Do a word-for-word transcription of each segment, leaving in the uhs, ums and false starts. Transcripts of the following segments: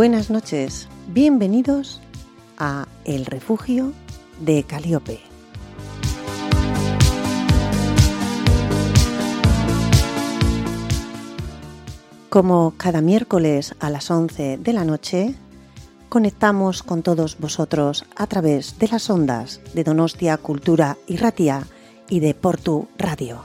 buenas noches, bienvenidos a El Refugio de Caliope. Como cada miércoles a las once de la noche, conectamos con todos vosotros a través de las ondas de Donostia Kultura Irratia y de Portu Radio.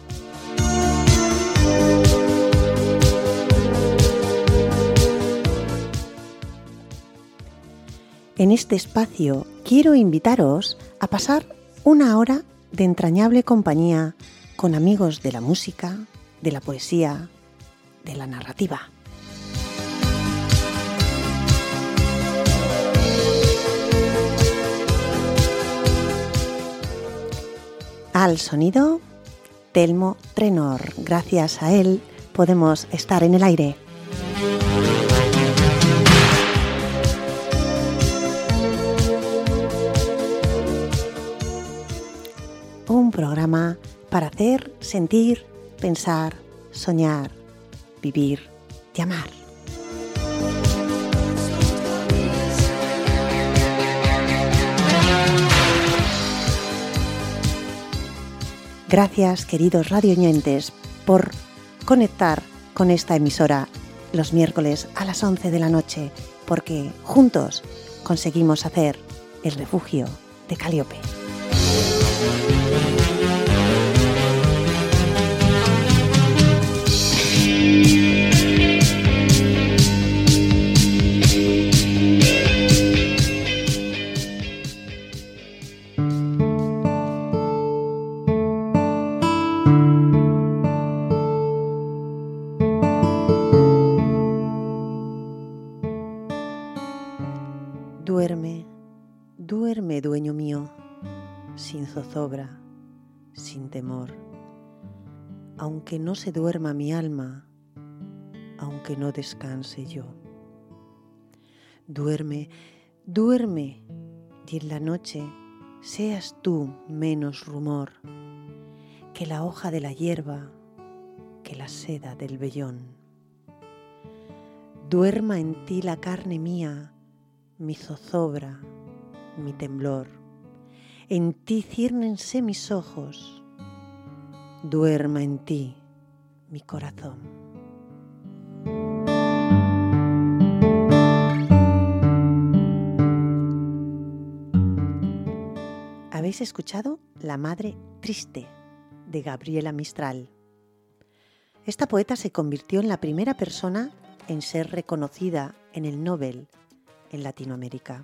En este espacio quiero invitaros a pasar una hora de entrañable compañía con amigos de la música, de la poesía, de la narrativa. Al sonido, Telmo Trenor. Gracias a él podemos estar en el aire. Un programa para hacer, sentir, pensar, soñar, vivir y amar. Gracias, queridos radioyentes, por conectar con esta emisora los miércoles a las once de la noche, porque juntos conseguimos hacer El Refugio de Caliope. Duerme, duerme, dueño mío, sin zozobra, sin temor, aunque no se duerma mi alma, aunque no descanse yo. Duerme, duerme, y en la noche seas tú menos rumor que la hoja de la hierba, que la seda del vellón. Duerma en ti la carne mía, mi zozobra, mi temblor. En ti ciérnense mis ojos. Duerma en ti mi corazón. Habéis escuchado La Madre Triste, de Gabriela Mistral. Esta poeta se convirtió en la primera persona en ser reconocida en el Nobel en Latinoamérica.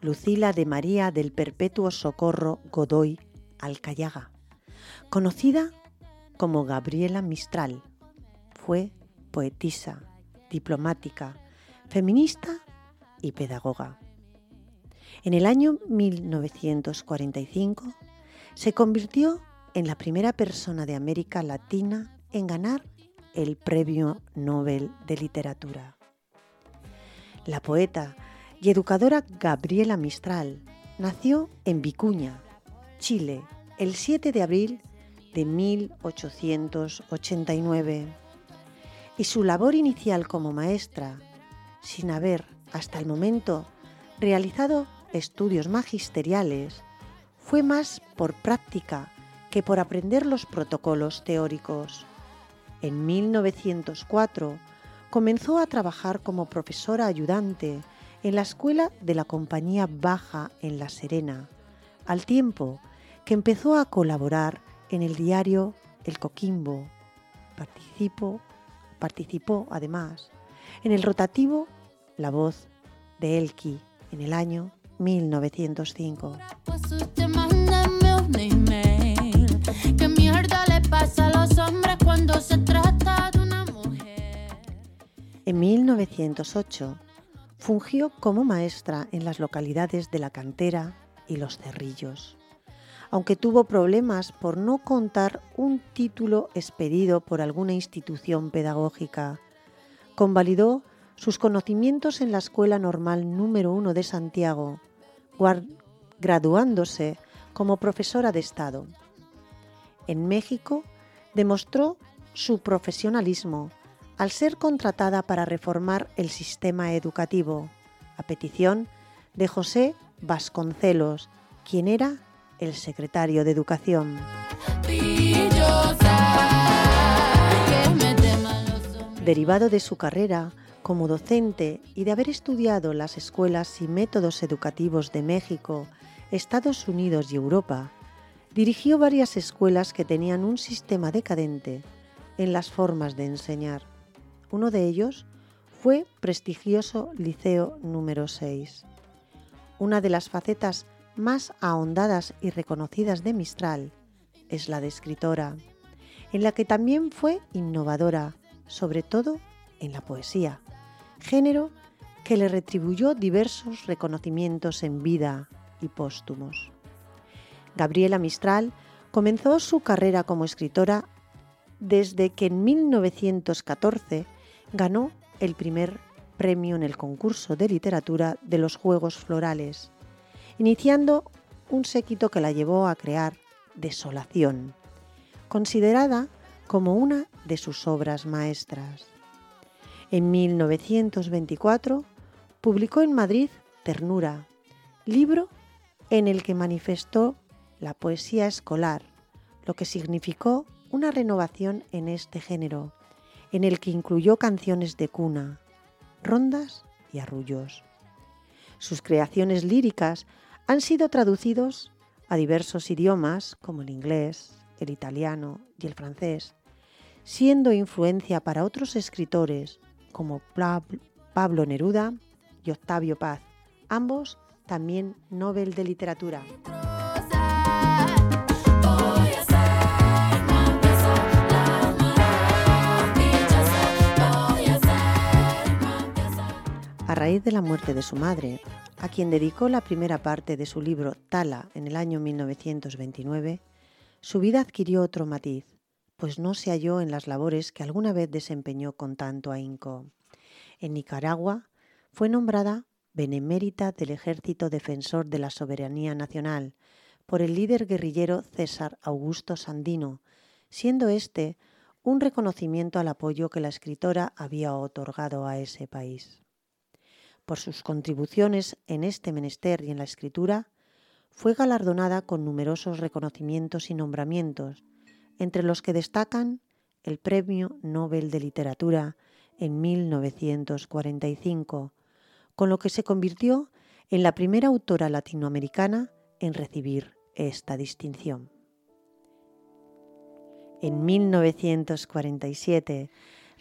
Lucila de María del Perpetuo Socorro Godoy Alcayaga, conocida como Gabriela Mistral, fue poetisa, diplomática, feminista y pedagoga. En el año mil novecientos cuarenta y cinco se convirtió en la primera persona de América Latina en ganar el Premio Nobel de Literatura. La poeta y educadora Gabriela Mistral nació en Vicuña, Chile, el siete de abril de mil ochocientos ochenta y nueve, y su labor inicial como maestra, sin haber hasta el momento realizado estudios magisteriales, fue más por práctica que por aprender los protocolos teóricos. En mil novecientos cuatro comenzó a trabajar como profesora ayudante en la Escuela de la Compañía Baja en La Serena, al tiempo que empezó a colaborar en el diario El Coquimbo. Participó, participó además en el rotativo La Voz de Elqui en el año mil novecientos cinco. En mil novecientos ocho fungió como maestra en las localidades de La Cantera y Los Cerrillos, aunque tuvo problemas por no contar un título expedido por alguna institución pedagógica. Convalidó sus conocimientos en la Escuela Normal número uno de Santiago, graduándose como profesora de Estado. En México demostró su profesionalismo al ser contratada para reformar el sistema educativo, a petición de José Vasconcelos, quien era el secretario de Educación. Derivado de su carrera como docente y de haber estudiado las escuelas y métodos educativos de México, Estados Unidos y Europa, dirigió varias escuelas que tenían un sistema decadente en las formas de enseñar. Uno de ellos fue prestigioso Liceo número seis. Una de las facetas más ahondadas y reconocidas de Mistral es la de escritora, en la que también fue innovadora, sobre todo en la poesía, género que le retribuyó diversos reconocimientos en vida y póstumos. Gabriela Mistral comenzó su carrera como escritora desde que en mil novecientos catorce ganó el primer premio en el concurso de literatura de los Juegos Florales, iniciando un séquito que la llevó a crear Desolación, considerada como una de sus obras maestras. En mil novecientos veinticuatro publicó en Madrid Ternura, libro en el que manifestó la poesía escolar, lo que significó una renovación en este género, en el que incluyó canciones de cuna, rondas y arrullos. Sus creaciones líricas han sido traducidos a diversos idiomas como el inglés, el italiano y el francés, siendo influencia para otros escritores como Pablo Neruda y Octavio Paz, ambos también Nobel de Literatura. A raíz de la muerte de su madre, a quien dedicó la primera parte de su libro Tala en el año mil novecientos veintinueve, su vida adquirió otro matiz, pues no se halló en las labores que alguna vez desempeñó con tanto ahínco. En Nicaragua fue nombrada benemérita del Ejército Defensor de la Soberanía Nacional por el líder guerrillero César Augusto Sandino, siendo este un reconocimiento al apoyo que la escritora había otorgado a ese país. Por sus contribuciones en este menester y en la escritura, fue galardonada con numerosos reconocimientos y nombramientos, entre los que destacan el Premio Nobel de Literatura en mil novecientos cuarenta y cinco, con lo que se convirtió en la primera autora latinoamericana en recibir esta distinción. En mil novecientos cuarenta y siete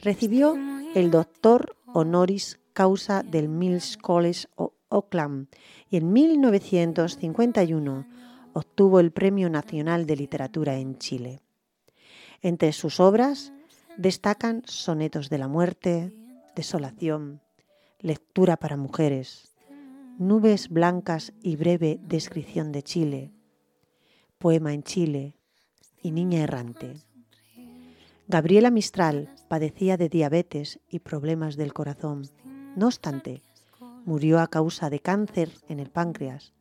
recibió el doctor honoris causa del Mills College of Oakland y en mil novecientos cincuenta y uno obtuvo el Premio Nacional de Literatura en Chile. Entre sus obras destacan Sonetos de la Muerte, Desolación, Lectura para mujeres, Nubes blancas y breve descripción de Chile, Poema en Chile y Niña errante. Gabriela Mistral padecía de diabetes y problemas del corazón. No obstante, murió a causa de cáncer en el páncreas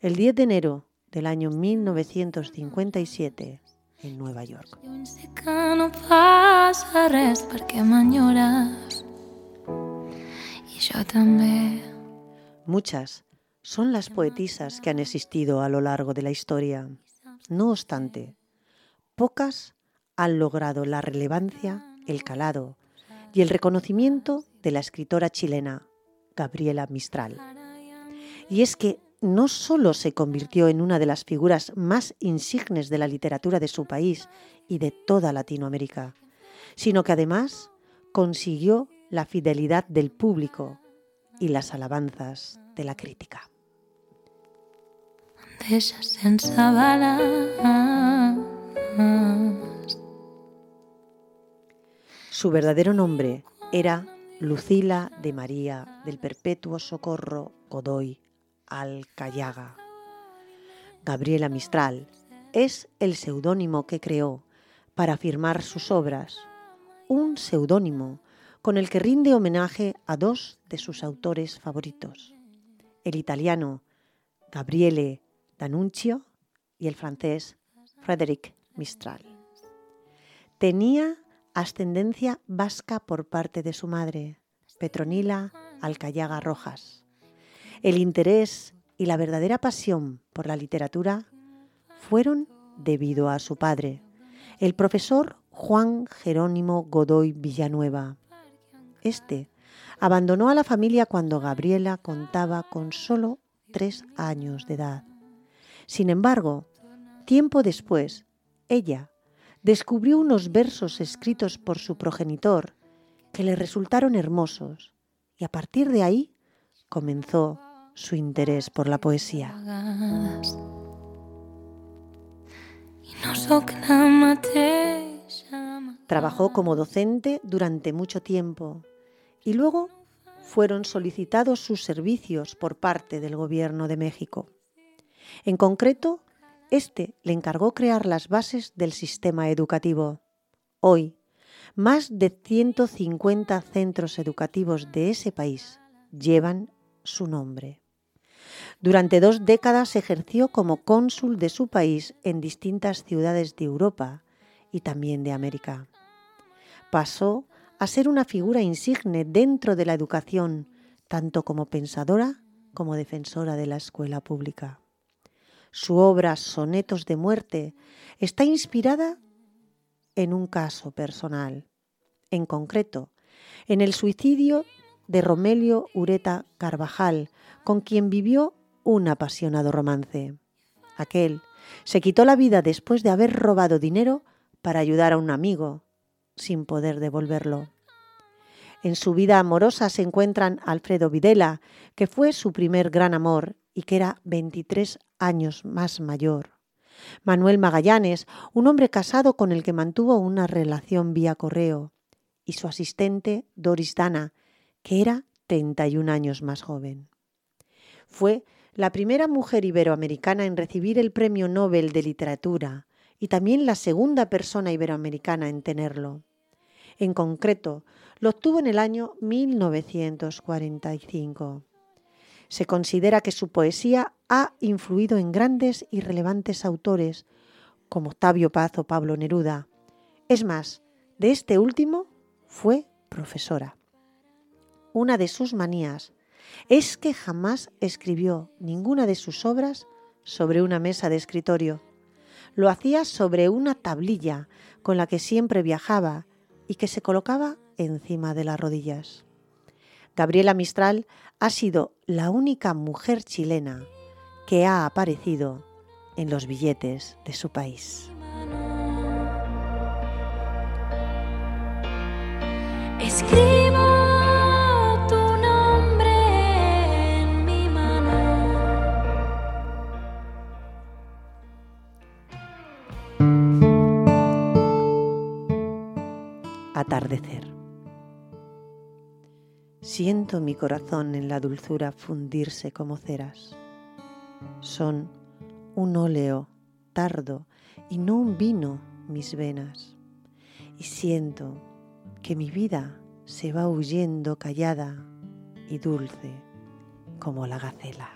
el diez de enero del año mil novecientos cincuenta y siete en Nueva York. Muchas son las poetisas que han existido a lo largo de la historia. No obstante, pocas han logrado la relevancia, el calado y el reconocimiento de la escritora chilena Gabriela Mistral. Y es que no solo se convirtió en una de las figuras más insignes de la literatura de su país y de toda Latinoamérica, sino que además consiguió la fidelidad del público y las alabanzas de la crítica. Su verdadero nombre era Lucila de María del Perpetuo Socorro Godoy Alcayaga. Gabriela Mistral es el seudónimo que creó para firmar sus obras, un seudónimo con el que rinde homenaje a dos de sus autores favoritos, el italiano Gabriele D'Annunzio y el francés Frédéric Mistral. Tenía ascendencia vasca por parte de su madre, Petronila Alcayaga Rojas. El interés y la verdadera pasión por la literatura fueron debido a su padre, el profesor Juan Jerónimo Godoy Villanueva. Este abandonó a la familia cuando Gabriela contaba con solo tres años de edad. Sin embargo, tiempo después, ella descubrió unos versos escritos por su progenitor que le resultaron hermosos y a partir de ahí comenzó su interés por la poesía. Trabajó como docente durante mucho tiempo y luego fueron solicitados sus servicios por parte del gobierno de México. En concreto, este le encargó crear las bases del sistema educativo. Hoy, más de ciento cincuenta centros educativos de ese país llevan su nombre. Durante dos décadas ejerció como cónsul de su país en distintas ciudades de Europa y también de América. Pasó a ser una figura insigne dentro de la educación, tanto como pensadora como defensora de la escuela pública. Su obra Sonetos de Muerte está inspirada en un caso personal, en concreto, en el suicidio de Romelio Ureta Carvajal, con quien vivió un apasionado romance. Aquel se quitó la vida después de haber robado dinero para ayudar a un amigo, sin poder devolverlo. En su vida amorosa se encuentran Alfredo Videla, que fue su primer gran amor y que era veintitrés años más mayor. Manuel Magallanes, un hombre casado con el que mantuvo una relación vía correo, y su asistente Doris Dana, que era treinta y un años más joven. Fue la primera mujer iberoamericana en recibir el Premio Nobel de Literatura y también la segunda persona iberoamericana en tenerlo. En concreto, lo obtuvo en el año mil novecientos cuarenta y cinco. Se considera que su poesía ha influido en grandes y relevantes autores como Octavio Paz o Pablo Neruda. Es más, de este último fue profesora. Una de sus manías es que jamás escribió ninguna de sus obras sobre una mesa de escritorio. Lo hacía sobre una tablilla con la que siempre viajaba y que se colocaba encima de las rodillas. Gabriela Mistral ha sido la única mujer chilena que ha aparecido en los billetes de su país. Escribo tu nombre en mi mano. Atardecer. Siento mi corazón en la dulzura fundirse como ceras. Son un óleo tardo y no un vino mis venas. Y siento que mi vida se va huyendo callada y dulce como la gacela.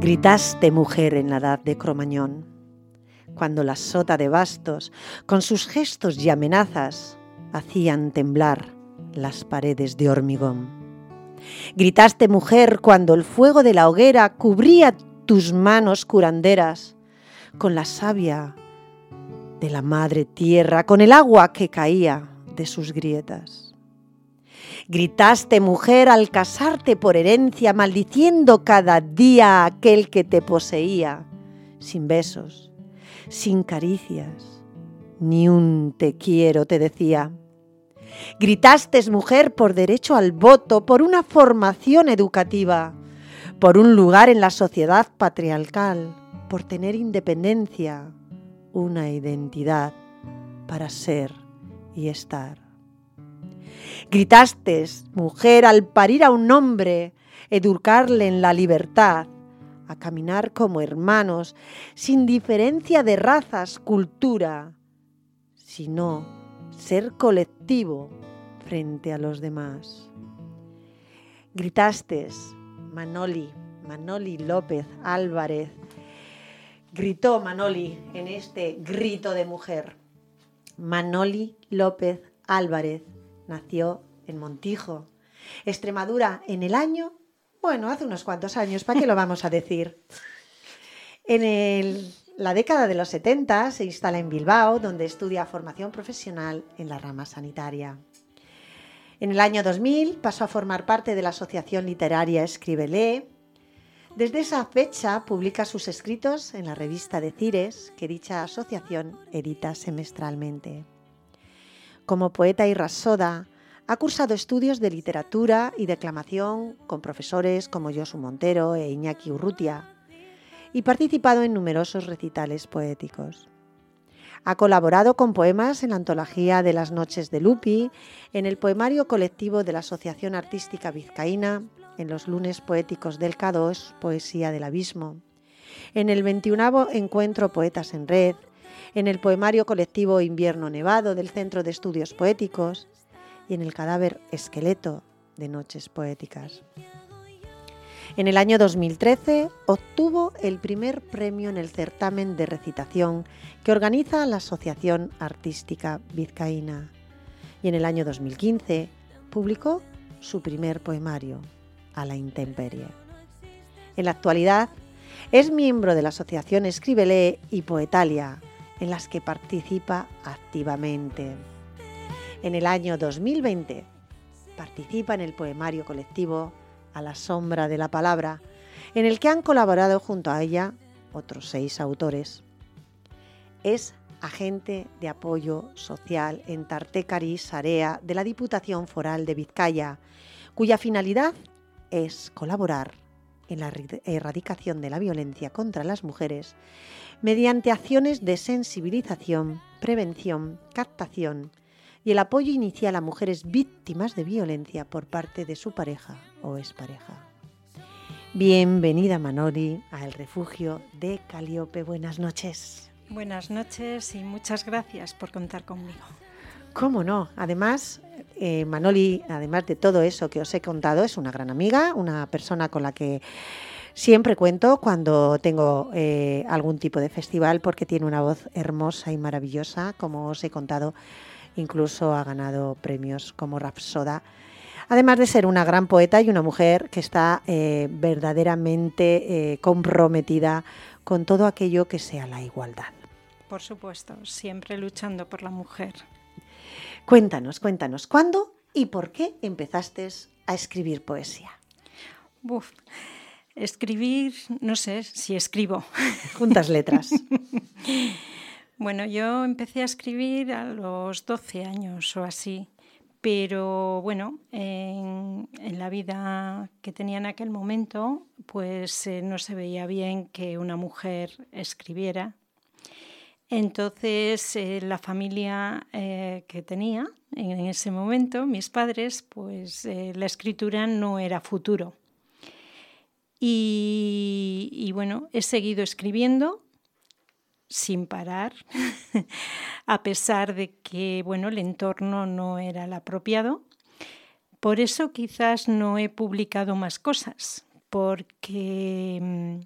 Gritaste, mujer, en la edad de Cromañón, cuando la sota de bastos, con sus gestos y amenazas, hacían temblar las paredes de hormigón. Gritaste, mujer, cuando el fuego de la hoguera cubría tus manos curanderas, con la savia de la madre tierra, con el agua que caía de sus grietas. Gritaste, mujer, al casarte por herencia, maldiciendo cada día a aquel que te poseía, sin besos, sin caricias, ni un te quiero te decía. Gritaste, mujer, por derecho al voto, por una formación educativa, por un lugar en la sociedad patriarcal, por tener independencia, una identidad para ser y estar. Gritaste, mujer, al parir a un hombre, educarle en la libertad, a caminar como hermanos, sin diferencia de razas, cultura, sino ser colectivo frente a los demás. Gritaste, Manoli, Manoli López Álvarez, gritó Manoli en este grito de mujer. Manoli López Álvarez nació en Montijo, Extremadura, en el año... Bueno, hace unos cuantos años, ¿para qué lo vamos a decir? En el, la década de los setenta se instala en Bilbao, donde estudia formación profesional en la rama sanitaria. En el año dos mil pasó a formar parte de la Asociación Literaria Escríbele. Desde esa fecha publica sus escritos en la revista de Cires, que dicha asociación edita semestralmente. Como poeta irrasoda, ha cursado estudios de literatura y declamación con profesores como Josu Montero e Iñaki Urrutia y participado en numerosos recitales poéticos. Ha colaborado con poemas en la antología de las Noches de Lupi, en el poemario colectivo de la Asociación Artística Vizcaína, en los Lunes Poéticos del K dos, Poesía del Abismo, en el veintiuno Encuentro Poetas en Red, en el poemario colectivo Invierno Nevado del Centro de Estudios Poéticos, y en el cadáver esqueleto de Noches Poéticas. En el año dos mil trece obtuvo el primer premio en el certamen de recitación que organiza la Asociación Artística Vizcaína. Y en el año dos mil quince publicó su primer poemario, A la Intemperie. En la actualidad es miembro de la Asociación Escríbele y Poetalia, en las que participa activamente. En el año dos mil veinte participa en el poemario colectivo A la sombra de la palabra, en el que han colaborado junto a ella otros seis autores. Es agente de apoyo social en Tartécari Sarea de la Diputación Foral de Vizcaya, cuya finalidad es colaborar en la erradicación de la violencia contra las mujeres mediante acciones de sensibilización, prevención, captación y el apoyo inicial a mujeres víctimas de violencia por parte de su pareja o expareja. Bienvenida, Manoli, al Refugio de Caliope. Buenas noches. Buenas noches y muchas gracias por contar conmigo. ¿Cómo no? Además, eh, Manoli, además de todo eso que os he contado, es una gran amiga, una persona con la que siempre cuento cuando tengo eh, algún tipo de festival, porque tiene una voz hermosa y maravillosa, como os he contado. Incluso ha ganado premios como Rapsoda, además de ser una gran poeta y una mujer que está eh, verdaderamente eh, comprometida con todo aquello que sea la igualdad. Por supuesto, siempre luchando por la mujer. Cuéntanos, cuéntanos, ¿cuándo y por qué empezaste a escribir poesía? Uf, escribir, no sé si escribo. Juntas letras. Bueno, yo empecé a escribir a los doce años o así, pero bueno, en, en la vida que tenía en aquel momento, pues eh, no se veía bien que una mujer escribiera. Entonces, eh, la familia eh, que tenía en ese momento, mis padres, pues eh, la escritura no era futuro. Y, y bueno, he seguido escribiendo sin parar, a pesar de que bueno, el entorno no era el apropiado. Por eso quizás no he publicado más cosas, porque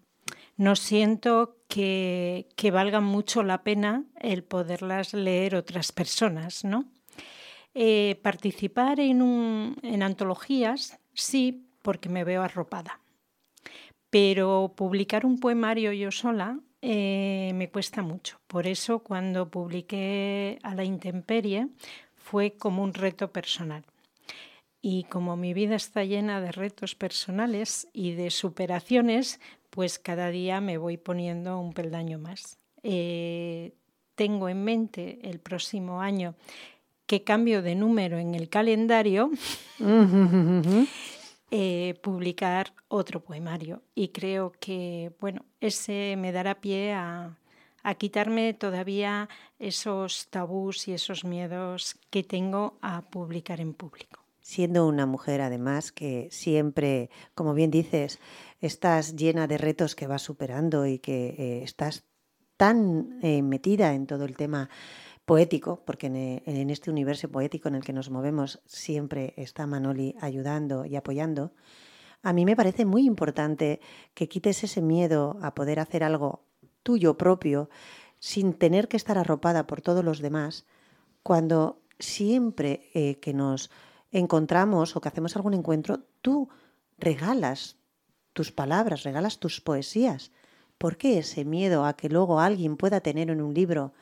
no siento que, que valga mucho la pena el poderlas leer otras personas, ¿no? Eh, participar en, un, en antologías, sí, porque me veo arropada. Pero publicar un poemario yo sola Eh, me cuesta mucho. Por eso cuando publiqué A la Intemperie fue como un reto personal. Y como mi vida está llena de retos personales y de superaciones, pues cada día me voy poniendo un peldaño más. Eh, tengo en mente el próximo año que cambio de número en el calendario eh, publicar otro poemario. Y creo que, bueno, ese me dará pie a, a quitarme todavía esos tabús y esos miedos que tengo a publicar en público. Siendo una mujer, además, que siempre, como bien dices, estás llena de retos que vas superando y que eh, estás tan eh, metida en todo el tema poético, porque en, en este universo poético en el que nos movemos siempre está Manoli ayudando y apoyando. A mí me parece muy importante que quites ese miedo a poder hacer algo tuyo propio sin tener que estar arropada por todos los demás, cuando siempre eh, que nos encontramos o que hacemos algún encuentro, tú regalas tus palabras, regalas tus poesías. ¿Por qué ese miedo a que luego alguien pueda tener en un libro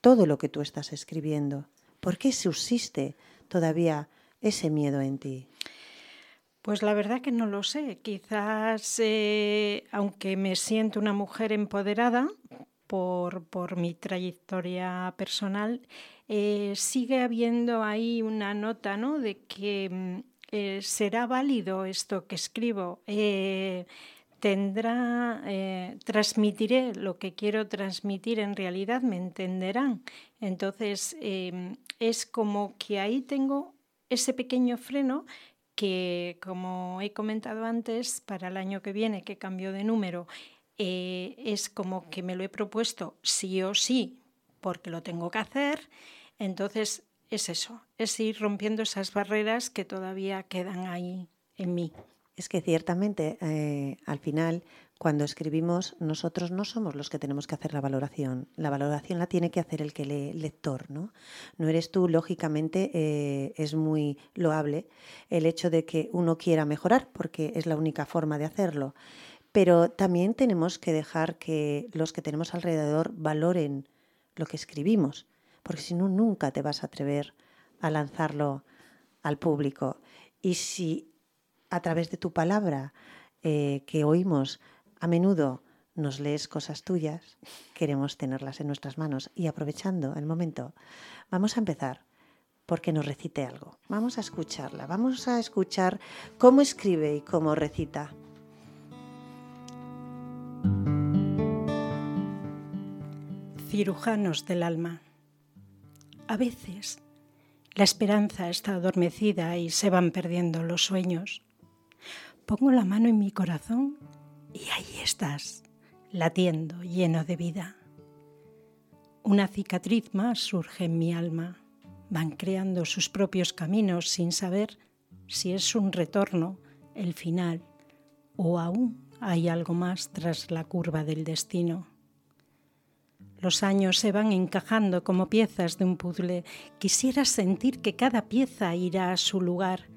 todo lo que tú estás escribiendo? ¿Por qué subsiste todavía ese miedo en ti? Pues la verdad que no lo sé. Quizás, eh, aunque me siento una mujer empoderada por, por mi trayectoria personal, Eh, sigue habiendo ahí una nota, ¿no?, de que eh, será válido esto que escribo, eh, tendrá, eh, transmitiré lo que quiero transmitir, en realidad me entenderán. Entonces eh, es como que ahí tengo ese pequeño freno que, como he comentado antes, para el año que viene, que cambio de número, eh, es como que me lo he propuesto sí o sí, porque lo tengo que hacer. Entonces es eso, es ir rompiendo esas barreras que todavía quedan ahí en mí. Es que ciertamente eh, al final, cuando escribimos, nosotros no somos los que tenemos que hacer la valoración. La valoración la tiene que hacer el que lee, el lector, ¿no? No eres tú, lógicamente. Eh, es muy loable el hecho de que uno quiera mejorar, porque es la única forma de hacerlo. Pero también tenemos que dejar que los que tenemos alrededor valoren lo que escribimos, porque si no, nunca te vas a atrever a lanzarlo al público. Y si a través de tu palabra, eh, que oímos a menudo, nos lees cosas tuyas, queremos tenerlas en nuestras manos. Y aprovechando el momento, vamos a empezar porque nos recite algo. Vamos a escucharla, vamos a escuchar cómo escribe y cómo recita. Cirujanos del alma. A veces la esperanza está adormecida y se van perdiendo los sueños. Pongo la mano en mi corazón y ahí estás, latiendo, lleno de vida. Una cicatriz más surge en mi alma. Van creando sus propios caminos sin saber si es un retorno, el final, o aún hay algo más tras la curva del destino. Los años se van encajando como piezas de un puzzle. Quisiera sentir que cada pieza irá a su lugar,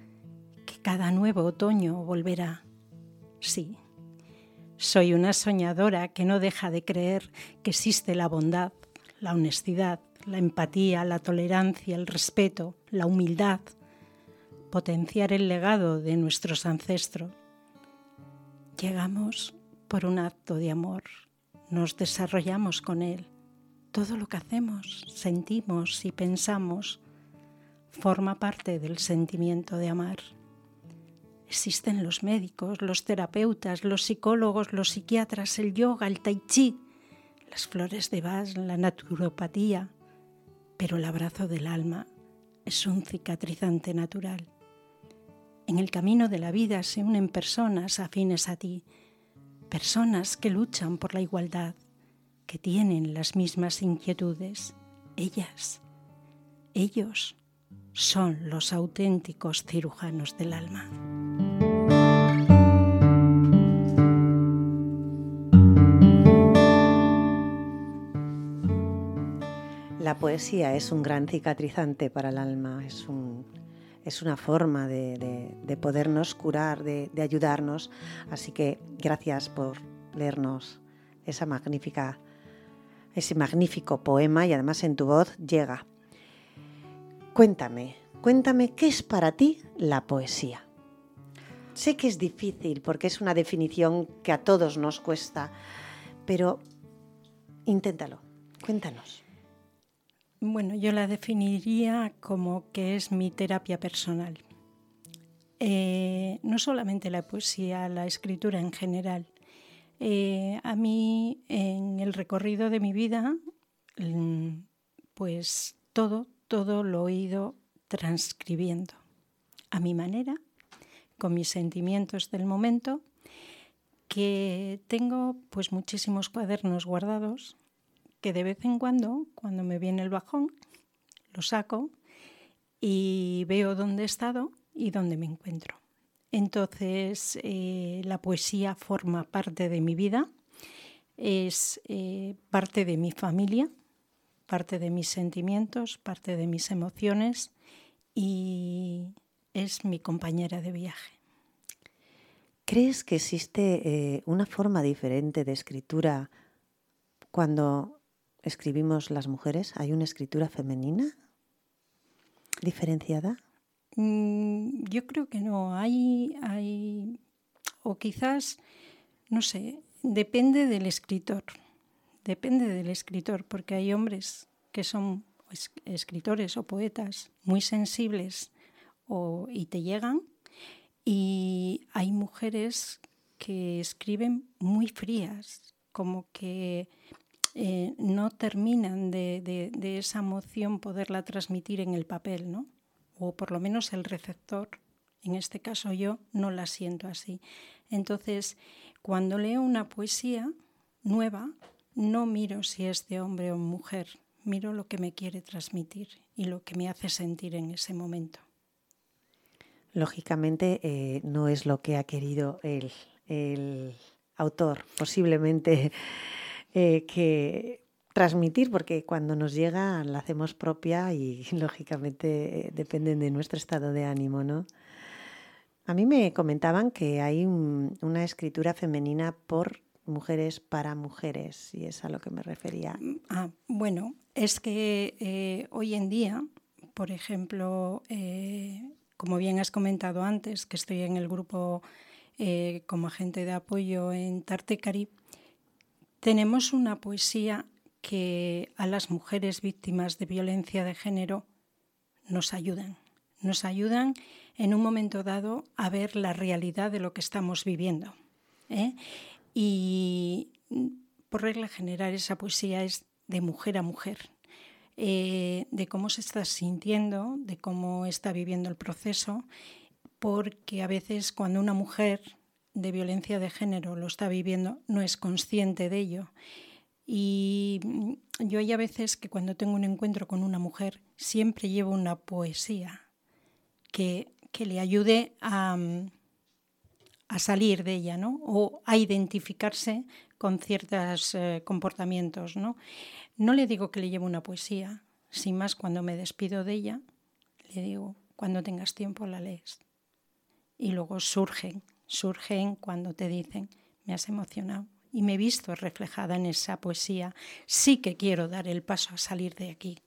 que cada nuevo otoño volverá. Sí, soy una soñadora que no deja de creer que existe la bondad, la honestidad, la empatía, la tolerancia, el respeto, la humildad, potenciar el legado de nuestros ancestros. Llegamos por un acto de amor, nos desarrollamos con él. Todo lo que hacemos, sentimos y pensamos forma parte del sentimiento de amar. Existen los médicos, los terapeutas, los psicólogos, los psiquiatras, el yoga, el tai chi, las flores de Bach, la naturopatía, pero el abrazo del alma es un cicatrizante natural. En el camino de la vida se unen personas afines a ti, personas que luchan por la igualdad, que tienen las mismas inquietudes. Ellas, ellos son los auténticos cirujanos del alma. La poesía es un gran cicatrizante para el alma, es un... Es una forma de, de, de podernos curar, de, de ayudarnos. Así que gracias por leernos esa magnífica, ese magnífico poema, y además en tu voz llega. Cuéntame, cuéntame qué es para ti la poesía. Sé que es difícil porque es una definición que a todos nos cuesta, pero inténtalo, cuéntanos. Bueno, yo la definiría como que es mi terapia personal. eh, no solamente la poesía, la escritura en general. Eh, a mí, en el recorrido de mi vida, pues todo, todo lo he ido transcribiendo a mi manera, con mis sentimientos del momento, que tengo pues muchísimos cuadernos guardados que de vez en cuando, cuando me viene el bajón, lo saco y veo dónde he estado y dónde me encuentro. Entonces, eh, la poesía forma parte de mi vida, es eh, parte de mi familia, parte de mis sentimientos, parte de mis emociones y es mi compañera de viaje. ¿Crees que existe eh, una forma diferente de escritura cuando escribimos las mujeres? ¿Hay una escritura femenina diferenciada? Mm, yo creo que no. Hay, hay, o quizás, no sé, depende del escritor. Depende del escritor, porque hay hombres que son es- escritores o poetas muy sensibles o, y te llegan. Y hay mujeres que escriben muy frías, como que eh, no terminan de, de, de esa emoción poderla transmitir en el papel, ¿no? O por lo menos el receptor, en este caso yo, no la siento así. Entonces, cuando leo una poesía nueva, no miro si es de hombre o mujer, miro lo que me quiere transmitir y lo que me hace sentir en ese momento. Lógicamente eh, no es lo que ha querido el, el autor posiblemente eh, que transmitir, porque cuando nos llega la hacemos propia y lógicamente eh, dependen de nuestro estado de ánimo, ¿no? A mí me comentaban que hay un, una escritura femenina por mujeres para mujeres y es a lo que me refería. Ah, bueno, es que eh, hoy en día, por ejemplo... Eh, Como bien has comentado antes, que estoy en el grupo eh, como agente de apoyo en Tartecari, tenemos una poesía que a las mujeres víctimas de violencia de género nos ayudan. Nos ayudan en un momento dado a ver la realidad de lo que estamos viviendo, ¿eh? Y por regla general esa poesía es de mujer a mujer. Eh, de cómo se está sintiendo, de cómo está viviendo el proceso, porque a veces cuando una mujer de violencia de género lo está viviendo no es consciente de ello. Y yo hay a veces que cuando tengo un encuentro con una mujer siempre llevo una poesía que, que le ayude a, a salir de ella, ¿no? O a identificarse con ciertos eh, comportamientos, ¿no? No le digo que le llevo una poesía, sin más cuando me despido de ella, le digo, cuando tengas tiempo la lees. Y luego surgen, surgen cuando te dicen, me has emocionado y me he visto reflejada en esa poesía, sí que quiero dar el paso a salir de aquí.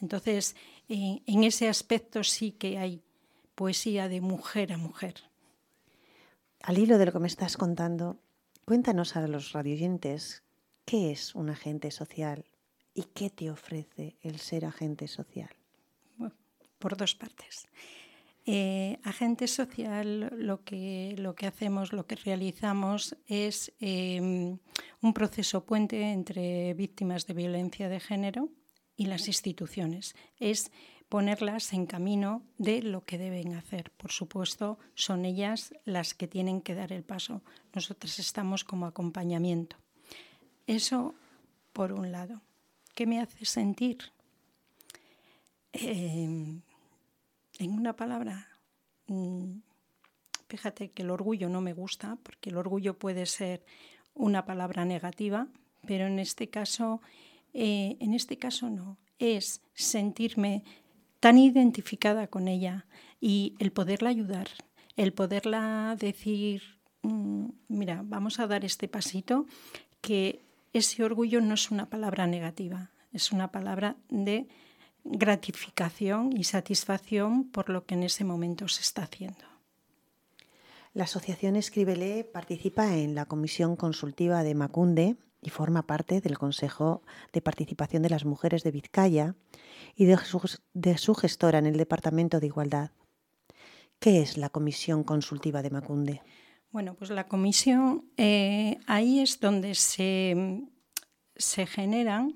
Entonces, en, en ese aspecto sí que hay poesía de mujer a mujer. Al hilo de lo que me estás contando, cuéntanos a los radioyentes, ¿qué es un agente social? ¿Y qué te ofrece el ser agente social? Bueno, por dos partes. Eh, agente social, lo que, lo que hacemos, lo que realizamos es eh, un proceso puente entre víctimas de violencia de género y las instituciones. Es ponerlas en camino de lo que deben hacer. Por supuesto, son ellas las que tienen que dar el paso. Nosotras estamos como acompañamiento. Eso por un lado. ¿Qué me hace sentir? Eh, en una palabra, fíjate que el orgullo no me gusta, porque el orgullo puede ser una palabra negativa, pero en este caso, eh, en este caso no. Es sentirme tan identificada con ella y el poderla ayudar, el poderla decir, mira, vamos a dar este pasito, que ese orgullo no es una palabra negativa, es una palabra de gratificación y satisfacción por lo que en ese momento se está haciendo. La Asociación Escríbele participa en la Comisión Consultiva de Macunde y forma parte del Consejo de Participación de las Mujeres de Vizcaya y de su, de su gestora en el Departamento de Igualdad. ¿Qué es la Comisión Consultiva de Macunde? Bueno, pues la comisión, eh, ahí es donde se, se generan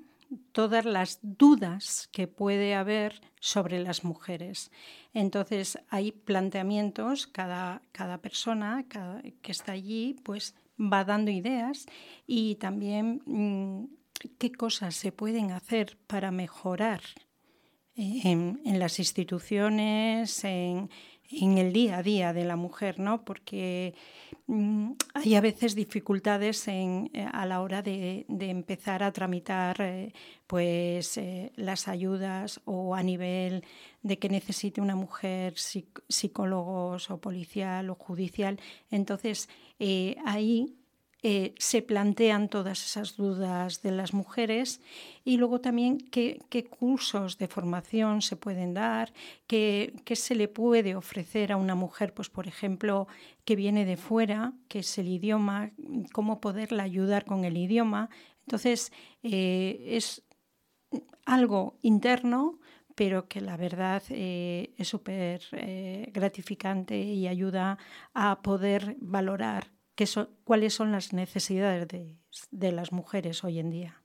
todas las dudas que puede haber sobre las mujeres. Entonces, hay planteamientos, cada, cada persona cada, que está allí pues, va dando ideas y también mmm, qué cosas se pueden hacer para mejorar eh, en, en las instituciones, en... en el día a día de la mujer, ¿no? Porque mmm, hay a veces dificultades en, a la hora de, de empezar a tramitar eh, pues, eh, las ayudas o a nivel de que necesite una mujer psic- psicólogos o policial o judicial. Entonces, eh, ahí eh, se plantean todas esas dudas de las mujeres y luego también qué, qué cursos de formación se pueden dar, qué, qué se le puede ofrecer a una mujer, pues por ejemplo, que viene de fuera, que es el idioma, cómo poderla ayudar con el idioma. Entonces, eh, es algo interno, pero que la verdad eh, es súper eh, gratificante y ayuda a poder valorar Que so, ¿cuáles son las necesidades de, de las mujeres hoy en día?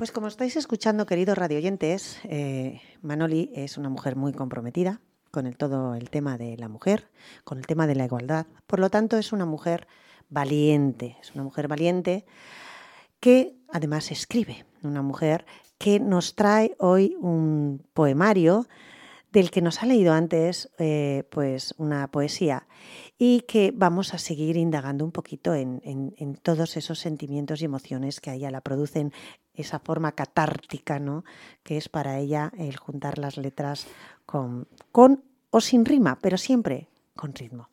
Pues como estáis escuchando, queridos radioyentes, eh, Manoli es una mujer muy comprometida con el, todo el tema de la mujer, con el tema de la igualdad. Por lo tanto, es una mujer valiente, es una mujer valiente que además escribe, una mujer que nos trae hoy un poemario del que nos ha leído antes eh, pues una poesía y que vamos a seguir indagando un poquito en, en, en todos esos sentimientos y emociones que a ella la producen, esa forma catártica, ¿no?, que es para ella el juntar las letras con, con o sin rima, pero siempre con ritmo.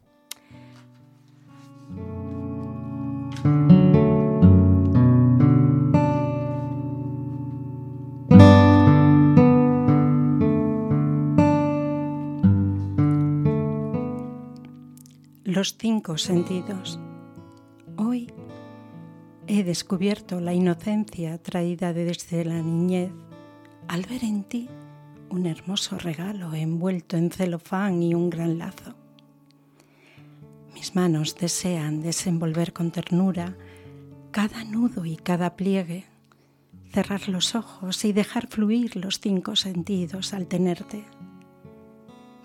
Los cinco sentidos. Hoy he descubierto la inocencia traída desde la niñez al ver en ti un hermoso regalo envuelto en celofán y un gran lazo. Mis manos desean desenvolver con ternura cada nudo y cada pliegue, cerrar los ojos y dejar fluir los cinco sentidos al tenerte.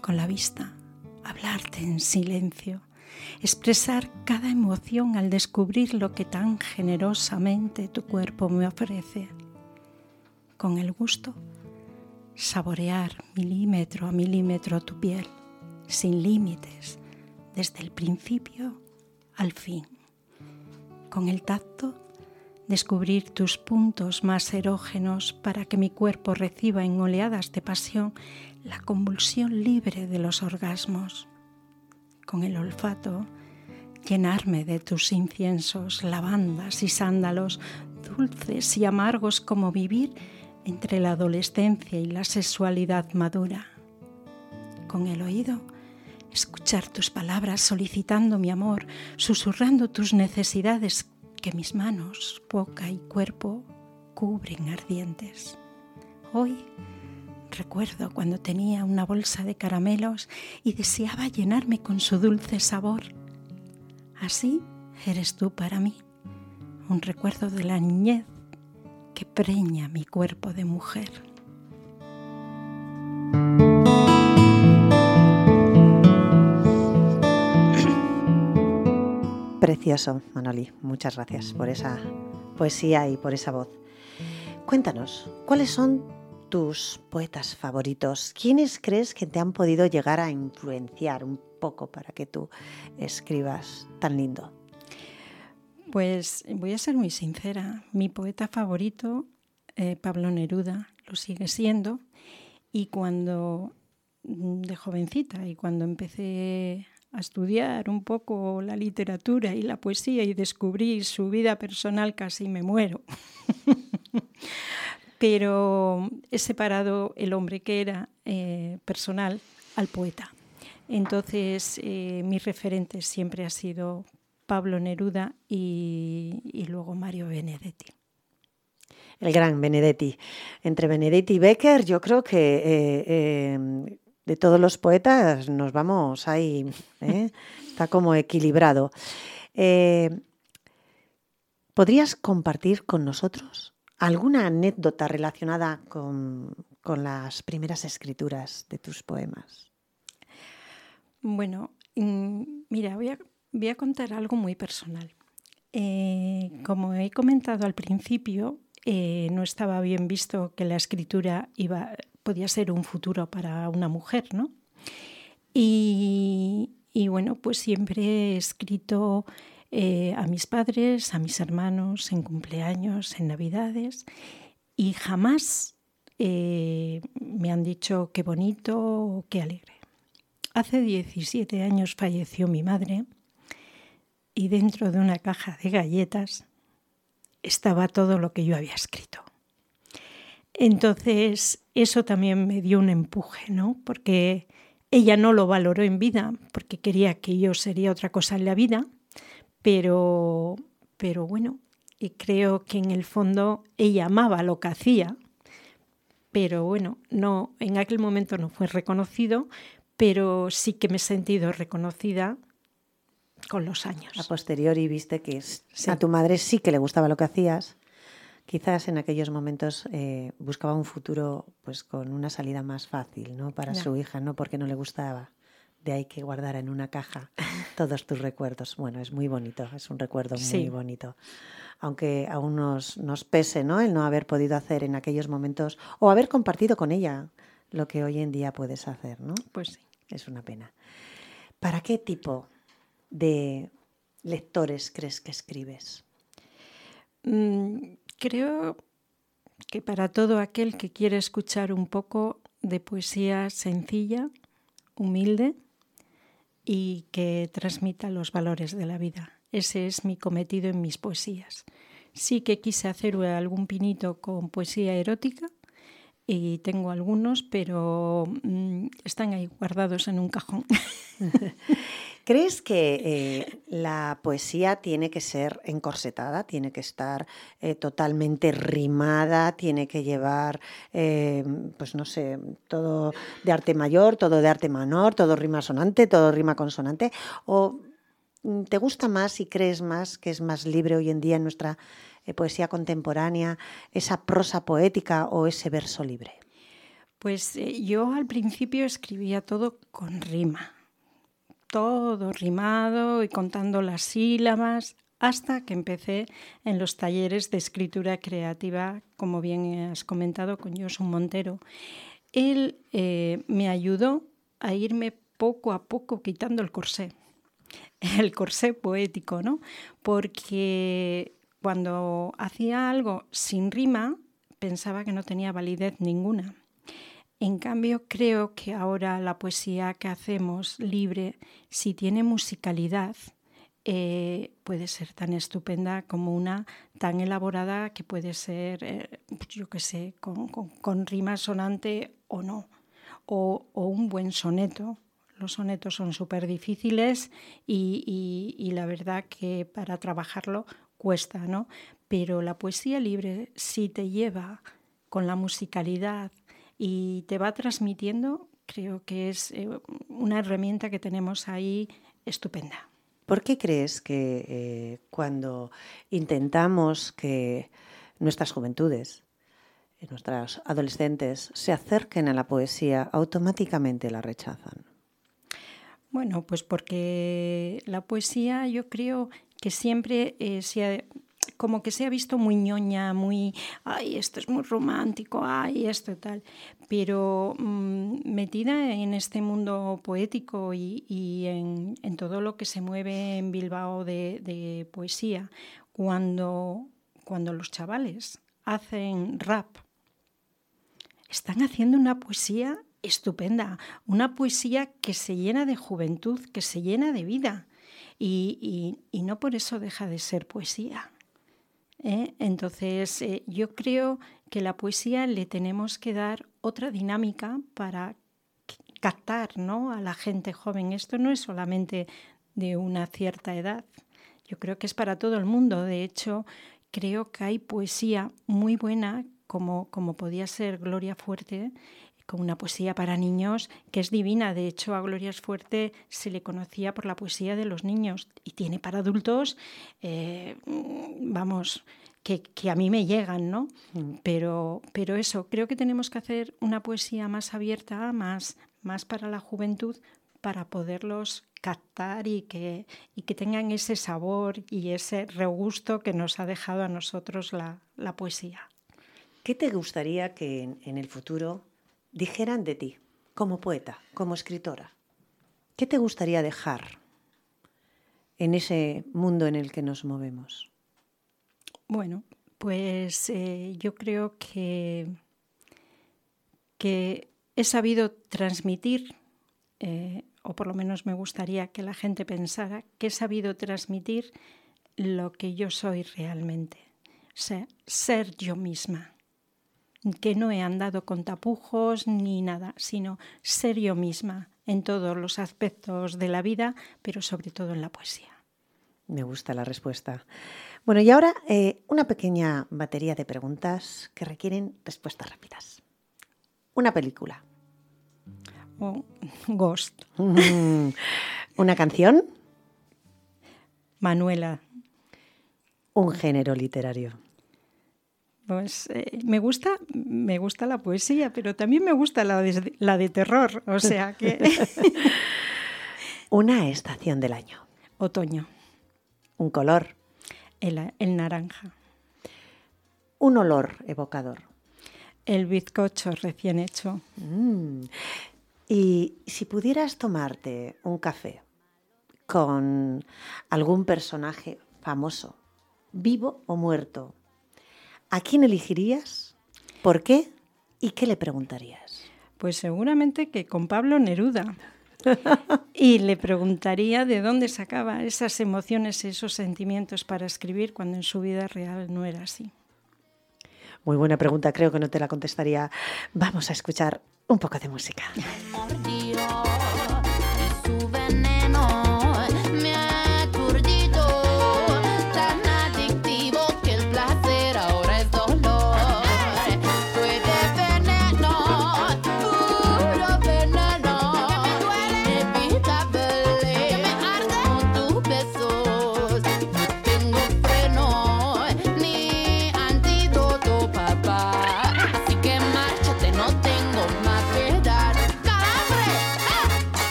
Con la vista, hablarte en silencio, expresar cada emoción al descubrir lo que tan generosamente tu cuerpo me ofrece. Con el gusto, saborear milímetro a milímetro tu piel, sin límites, desde el principio al fin. Con el tacto, descubrir tus puntos más erógenos para que mi cuerpo reciba en oleadas de pasión la convulsión libre de los orgasmos. Con el olfato, llenarme de tus inciensos, lavandas y sándalos, dulces y amargos como vivir entre la adolescencia y la sexualidad madura. Con el oído, escuchar tus palabras solicitando mi amor, susurrando tus necesidades que mis manos, boca y cuerpo cubren ardientes. Hoy recuerdo cuando tenía una bolsa de caramelos y deseaba llenarme con su dulce sabor. Así eres tú para mí, un recuerdo de la niñez que preña mi cuerpo de mujer. Precioso, Manoli. Muchas gracias por esa poesía y por esa voz. Cuéntanos, ¿cuáles son tus poetas favoritos? ¿Quiénes crees que te han podido llegar a influenciar un poco para que tú escribas tan lindo? Pues voy a ser muy sincera. Mi poeta favorito, eh, Pablo Neruda, lo sigue siendo. Y cuando, de jovencita, y cuando empecé a estudiar un poco la literatura y la poesía y descubrí su vida personal, casi me muero. Pero he separado el hombre que era eh, personal al poeta. Entonces, eh, mi referente siempre ha sido Pablo Neruda y, y luego Mario Benedetti. El gran Benedetti. Entre Benedetti y Becker, yo creo que eh, eh, de todos los poetas nos vamos ahí, ¿eh? Está como equilibrado. Eh, ¿Podrías compartir con nosotros alguna anécdota relacionada con, con las primeras escrituras de tus poemas? Bueno, mira, voy a, voy a contar algo muy personal. Eh, como he comentado al principio, eh, no estaba bien visto que la escritura iba, podía ser un futuro para una mujer, ¿no? Y, y bueno, pues siempre he escrito eh, a mis padres, a mis hermanos, en cumpleaños, en navidades, y jamás eh, me han dicho qué bonito o qué alegre. Hace diecisiete años falleció mi madre. Y dentro de una caja de galletas estaba todo lo que yo había escrito. Entonces, eso también me dio un empuje, ¿no? Porque ella no lo valoró en vida, porque quería que yo sería otra cosa en la vida, pero, pero bueno, y creo que en el fondo ella amaba lo que hacía, pero bueno, no, en aquel momento no fue reconocido, pero sí que me he sentido reconocida con los años. A posteriori viste que sí. A tu madre sí que le gustaba lo que hacías. Quizás en aquellos momentos eh, buscaba un futuro pues con una salida más fácil, ¿no? Para ya. Su hija, ¿no? Porque no le gustaba. De ahí que guardara en una caja todos tus recuerdos. Bueno, es muy bonito, es un recuerdo muy sí. bonito. Aunque aún nos, nos pese, ¿no? El no haber podido hacer en aquellos momentos o haber compartido con ella lo que hoy en día puedes hacer, ¿no? Pues sí. Es una pena. ¿Para qué tipo de lectores crees que escribes? Mm, creo que para todo aquel que quiere escuchar un poco de poesía sencilla, humilde y que transmita los valores de la vida. Ese es mi cometido en mis poesías. Sí que quise hacer algún pinito con poesía erótica y tengo algunos, pero mm, están ahí guardados en un cajón. ¿Crees que eh, la poesía tiene que ser encorsetada, tiene que estar eh, totalmente rimada, tiene que llevar, eh, pues no sé, todo de arte mayor, todo de arte menor, todo rima sonante, todo rima consonante? ¿O te gusta más y crees más que es más libre hoy en día en nuestra eh, poesía contemporánea esa prosa poética o ese verso libre? Pues eh, yo al principio escribía todo con rima. Todo rimado y contando las sílabas, hasta que empecé en los talleres de escritura creativa, como bien has comentado, con Josu Montero. Él eh, me ayudó a irme poco a poco quitando el corsé, el corsé poético, ¿no? Porque cuando hacía algo sin rima, pensaba que no tenía validez ninguna. En cambio, creo que ahora la poesía que hacemos libre, si tiene musicalidad, eh, puede ser tan estupenda como una tan elaborada que puede ser, eh, pues yo qué sé, con, con, con rima sonante o no, o, o un buen soneto. Los sonetos son súper difíciles y, y, y la verdad que para trabajarlo cuesta, ¿no? Pero la poesía libre sí te lleva con la musicalidad, y te va transmitiendo, creo que es una herramienta que tenemos ahí estupenda. ¿Por qué crees que eh, cuando intentamos que nuestras juventudes, nuestras adolescentes, se acerquen a la poesía, automáticamente la rechazan? Bueno, pues porque la poesía yo creo que siempre eh, se ha... como que se ha visto muy ñoña, muy, ay, esto es muy romántico, ay, esto tal. Pero mmm, metida en este mundo poético y, y en, en todo lo que se mueve en Bilbao de, de poesía, cuando, cuando los chavales hacen rap, están haciendo una poesía estupenda, una poesía que se llena de juventud, que se llena de vida. Y, y, y no por eso deja de ser poesía. ¿Eh? Entonces, eh, yo creo que la poesía le tenemos que dar otra dinámica para captar, ¿no?, a la gente joven. Esto no es solamente de una cierta edad. Yo creo que es para todo el mundo. De hecho, creo que hay poesía muy buena, como, como podía ser Gloria Fuerte, con una poesía para niños que es divina. De hecho, a Gloria Esfuerte se le conocía por la poesía de los niños, y tiene para adultos, eh, vamos, que, que a mí me llegan, ¿no? Mm. Pero, pero eso, creo que tenemos que hacer una poesía más abierta, más, más para la juventud, para poderlos captar y que, y que tengan ese sabor y ese regusto que nos ha dejado a nosotros la, la poesía. ¿Qué te gustaría que en, en el futuro dijeran de ti, como poeta, como escritora? ¿Qué te gustaría dejar en ese mundo en el que nos movemos? Bueno, pues eh, yo creo que, que he sabido transmitir, eh, o por lo menos me gustaría que la gente pensara, que he sabido transmitir lo que yo soy realmente. O sea, ser yo misma. Que no he andado con tapujos ni nada, sino ser yo misma en todos los aspectos de la vida, pero sobre todo en la poesía. Me gusta la respuesta. Bueno, y ahora eh, una pequeña batería de preguntas que requieren respuestas rápidas. Una película. Oh, Ghost. Mm, una canción. Manuela. Un género literario. Pues eh, me gusta, me gusta la poesía, pero también me gusta la de, la de terror, o sea que... Una estación del año. Otoño. Un color. El, el naranja. Un olor evocador. El bizcocho recién hecho. Mm. Y si pudieras tomarte un café con algún personaje famoso, vivo o muerto, ¿a quién elegirías? ¿Por qué? ¿Y qué le preguntarías? Pues seguramente que con Pablo Neruda. Y le preguntaría de dónde sacaba esas emociones, esos sentimientos para escribir cuando en su vida real no era así. Muy buena pregunta, creo que no te la contestaría. Vamos a escuchar un poco de música.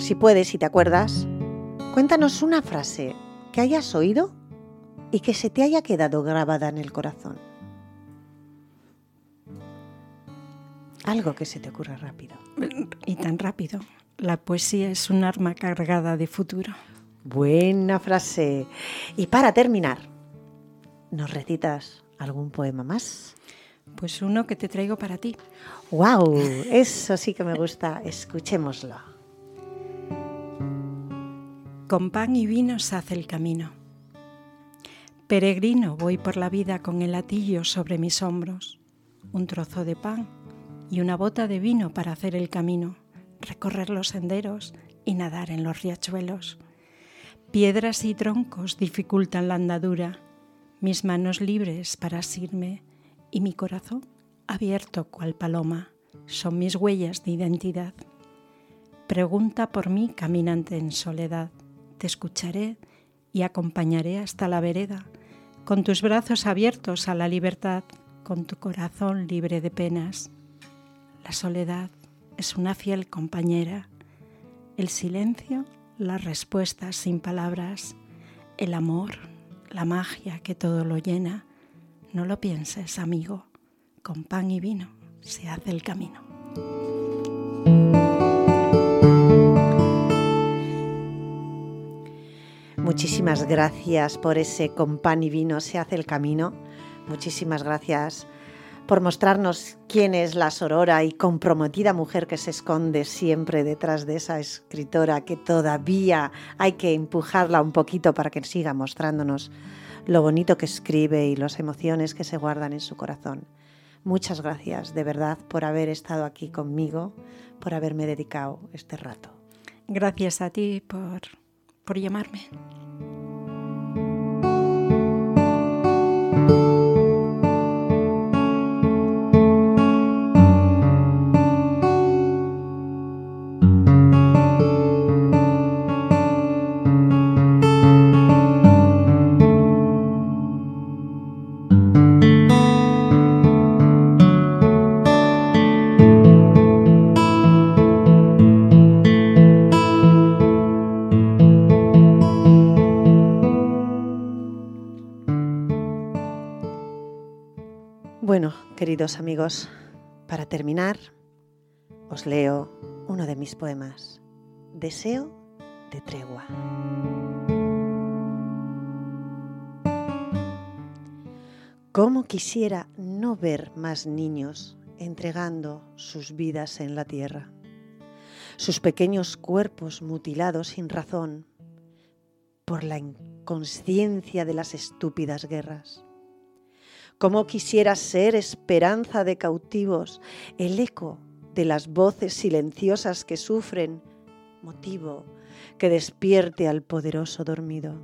Si puedes, si te acuerdas, cuéntanos una frase que hayas oído y que se te haya quedado grabada en el corazón. Algo que se te ocurra rápido. Y tan rápido. La poesía es un arma cargada de futuro. Buena frase. Y para terminar, ¿nos recitas algún poema más? Pues uno que te traigo para ti. ¡Guau! Eso sí que me gusta. Escuchémoslo. Con pan y vino se hace el camino. Peregrino voy por la vida con el hatillo sobre mis hombros, un trozo de pan y una bota de vino para hacer el camino, recorrer los senderos y nadar en los riachuelos. Piedras y troncos dificultan la andadura, mis manos libres para asirme y mi corazón abierto cual paloma son mis huellas de identidad. Pregunta por mí, caminante en soledad. Te escucharé y acompañaré hasta la vereda, con tus brazos abiertos a la libertad, con tu corazón libre de penas. La soledad es una fiel compañera, el silencio, las respuestas sin palabras, el amor, la magia que todo lo llena. No lo pienses, amigo, con pan y vino se hace el camino. Muchísimas gracias por ese con pan y vino se hace el camino. Muchísimas gracias por mostrarnos quién es la sorora y comprometida mujer que se esconde siempre detrás de esa escritora que todavía hay que empujarla un poquito para que siga mostrándonos lo bonito que escribe y las emociones que se guardan en su corazón. Muchas gracias, de verdad, por haber estado aquí conmigo, por haberme dedicado este rato. Gracias a ti por, por llamarme. Bueno, queridos amigos, para terminar, os leo uno de mis poemas, Deseo de tregua. Cómo quisiera no ver más niños entregando sus vidas en la tierra, sus pequeños cuerpos mutilados sin razón por la inconsciencia de las estúpidas guerras. Cómo quisiera ser esperanza de cautivos, el eco de las voces silenciosas que sufren, motivo que despierte al poderoso dormido,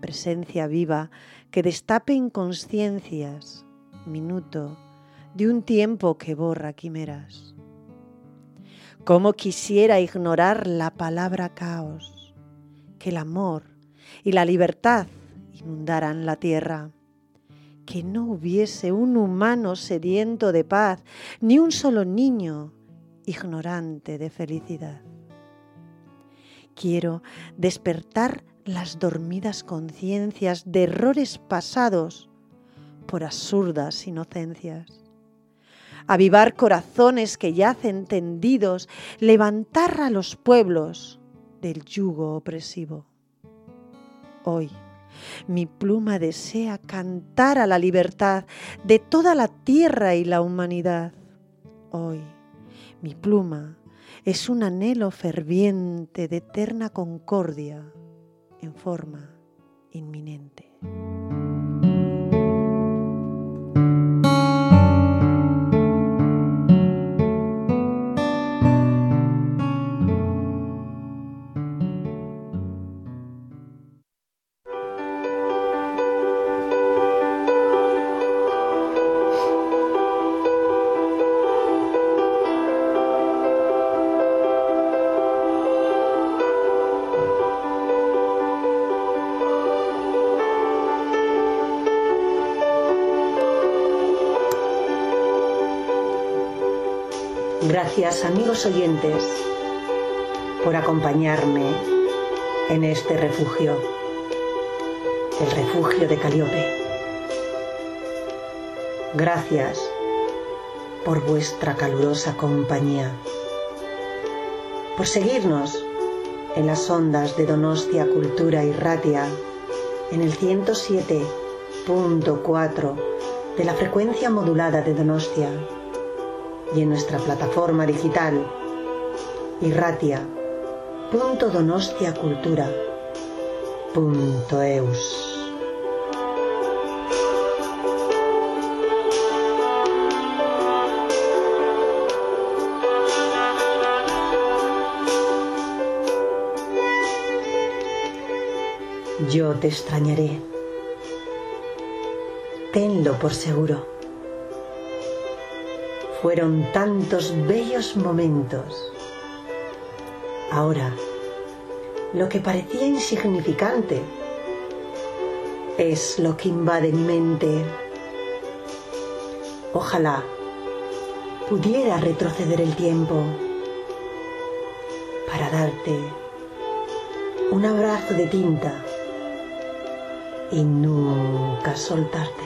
presencia viva que destape inconsciencias, minuto de un tiempo que borra quimeras. Cómo quisiera ignorar la palabra caos, que el amor y la libertad inundaran la tierra, que no hubiese un humano sediento de paz, ni un solo niño ignorante de felicidad. Quiero despertar las dormidas conciencias de errores pasados por absurdas inocencias, avivar corazones que yacen tendidos, levantar a los pueblos del yugo opresivo. Hoy mi pluma desea cantar a la libertad de toda la tierra y la humanidad. Hoy mi pluma es un anhelo ferviente de eterna concordia en forma inminente. Gracias, amigos oyentes, por acompañarme en este refugio, el refugio de Caliope. Gracias por vuestra calurosa compañía, por seguirnos en las ondas de Donostia Kultura Irratia, en el ciento siete punto cuatro de la frecuencia modulada de Donostia, y en nuestra plataforma digital irratia punto donostia cultura punto eus. Yo te extrañaré, tenlo por seguro. Fueron tantos bellos momentos. Ahora, lo que parecía insignificante es lo que invade mi mente. Ojalá pudiera retroceder el tiempo para darte un abrazo de tinta y nunca soltarte.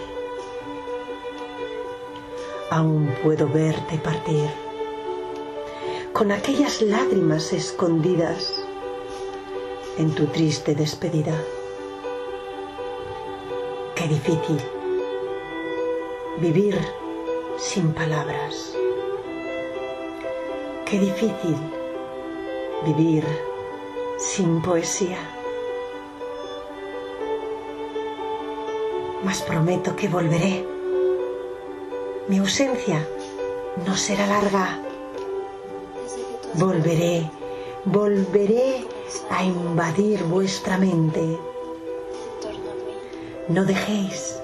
Aún puedo verte partir, con aquellas lágrimas escondidas en tu triste despedida. Qué difícil vivir sin palabras. Qué difícil vivir sin poesía. Mas prometo que volveré. Mi ausencia no será larga. Volveré, volveré a invadir vuestra mente. No dejéis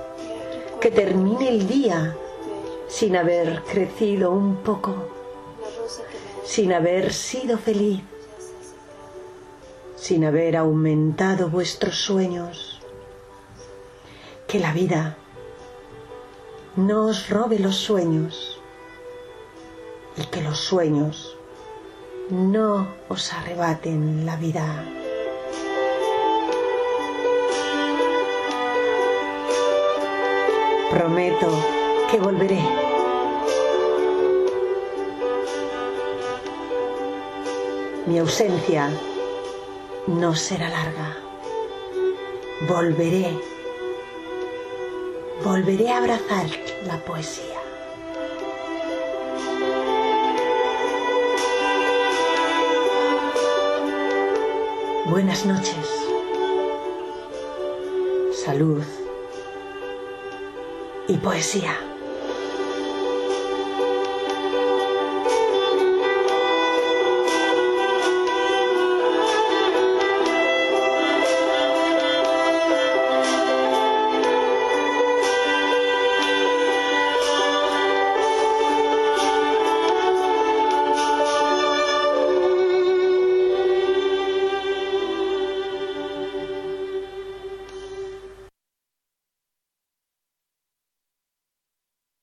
que termine el día sin haber crecido un poco, sin haber sido feliz, sin haber aumentado vuestros sueños. Que la vida no os robe los sueños y que los sueños no os arrebaten la vida. Prometo que volveré. Mi ausencia no será larga. Volveré. Volveré a abrazar la poesía. Buenas noches. Salud y poesía.